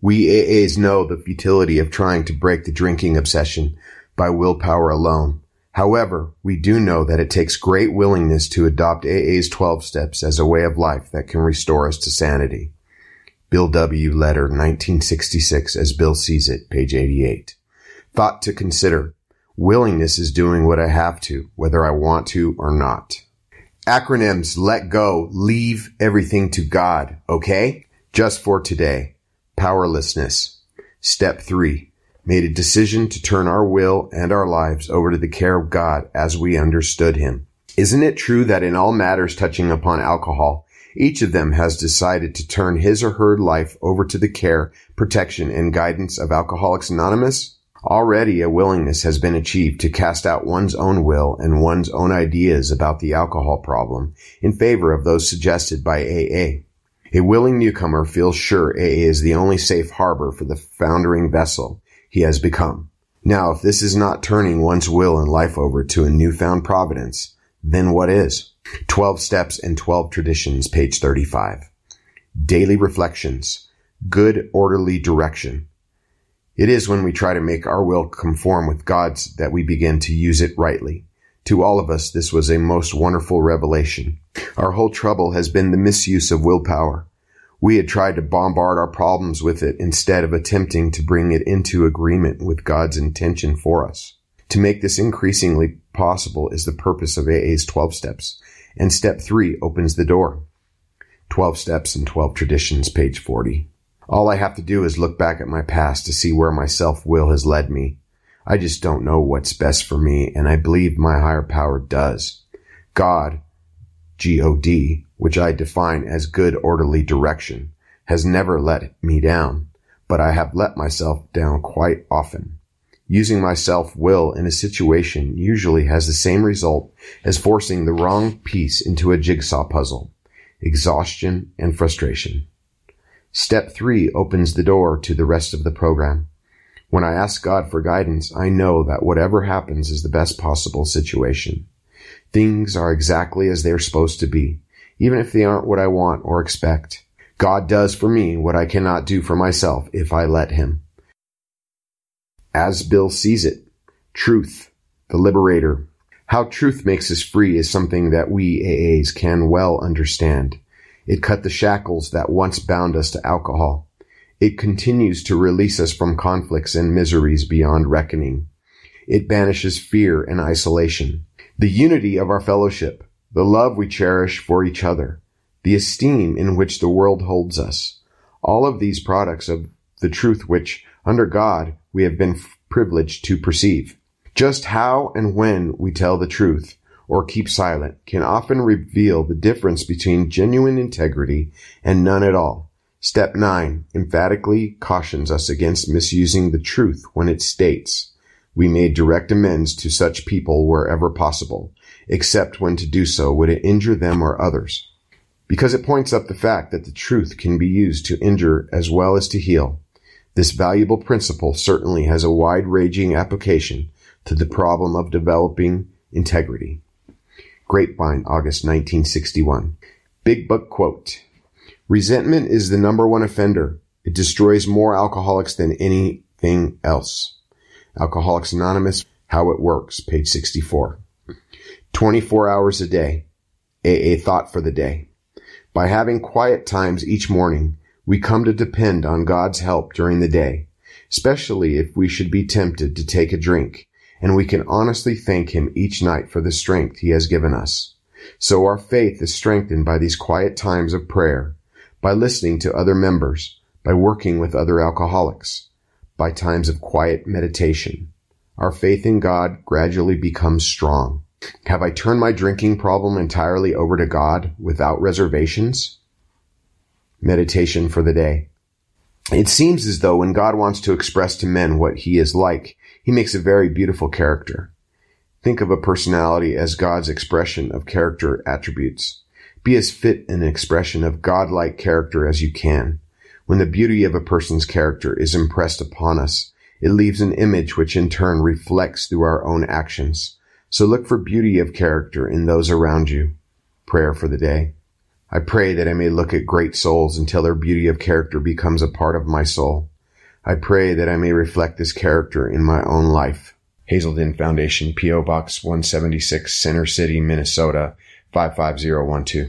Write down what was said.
We AAs know the futility of trying to break the drinking obsession by willpower alone. However, we do know that it takes great willingness to adopt AA's 12 steps as a way of life that can restore us to sanity. Bill W. Letter 1966, As Bill Sees It, page 88. Thought to consider. Willingness is doing what I have to, whether I want to or not. Acronyms, let go, leave everything to God, okay? Just for today. Powerlessness. Step 3. Made a decision to turn our will and our lives over to the care of God as we understood Him. Isn't it true that in all matters touching upon alcohol, each of them has decided to turn his or her life over to the care, protection, and guidance of Alcoholics Anonymous? Already a willingness has been achieved to cast out one's own will and one's own ideas about the alcohol problem in favor of those suggested by AA. A willing newcomer feels sure AA is the only safe harbor for the foundering vessel he has become. Now, if this is not turning one's will and life over to a newfound providence, then what is? 12 Steps and 12 Traditions, page 35. Daily Reflections. Good orderly direction. It is when we try to make our will conform with God's that we begin to use it rightly. To all of us, this was a most wonderful revelation. Our whole trouble has been the misuse of willpower. We had tried to bombard our problems with it instead of attempting to bring it into agreement with God's intention for us. To make this increasingly possible is the purpose of AA's 12 steps, and Step 3 opens the door. 12 Steps and 12 Traditions, page 40. All I have to do is look back at my past to see where my self-will has led me. I just don't know what's best for me, and I believe my higher power does. God, G-O-D, which I define as good orderly direction, has never let me down, but I have let myself down quite often. Using my self-will in a situation usually has the same result as forcing the wrong piece into a jigsaw puzzle, exhaustion and frustration. Step 3 opens the door to the rest of the program. When I ask God for guidance, I know that whatever happens is the best possible situation. Things are exactly as they're supposed to be, even if they aren't what I want or expect. God does for me what I cannot do for myself if I let Him. As Bill Sees It. Truth, the liberator. How truth makes us free is something that we AAs can well understand. It cut the shackles that once bound us to alcohol. It continues to release us from conflicts and miseries beyond reckoning. It banishes fear and isolation. The unity of our fellowship, the love we cherish for each other, the esteem in which the world holds us, all of these products of the truth which, under God, we have been privileged to perceive. Just how and when we tell the truth or keep silent can often reveal the difference between genuine integrity and none at all. Step 9 emphatically cautions us against misusing the truth when it states, we made direct amends to such people wherever possible, except when to do so would it injure them or others. Because it points up the fact that the truth can be used to injure as well as to heal. This valuable principle certainly has a wide-ranging application to the problem of developing integrity. Grapevine, August 1961. Big Book quote. Resentment is the number one offender. It destroys more alcoholics than anything else. Alcoholics Anonymous, How It Works, page 64. 24 hours a day. AA thought for the day. By having quiet times each morning, we come to depend on God's help during the day, especially if we should be tempted to take a drink, and we can honestly thank Him each night for the strength He has given us. So our faith is strengthened by these quiet times of prayer, by listening to other members, by working with other alcoholics, by times of quiet meditation. Our faith in God gradually becomes strong. Have I turned my drinking problem entirely over to God without reservations? Meditation for the day. It seems as though when God wants to express to men what He is like, He makes a very beautiful character. Think of a personality as God's expression of character attributes. Be as fit an expression of godlike character as you can. When the beauty of a person's character is impressed upon us, it leaves an image which in turn reflects through our own actions. So look for beauty of character in those around you. Prayer for the day. I pray that I may look at great souls until their beauty of character becomes a part of my soul. I pray that I may reflect this character in my own life. Hazelden Foundation, P.O. Box 176, Center City, Minnesota, 55012.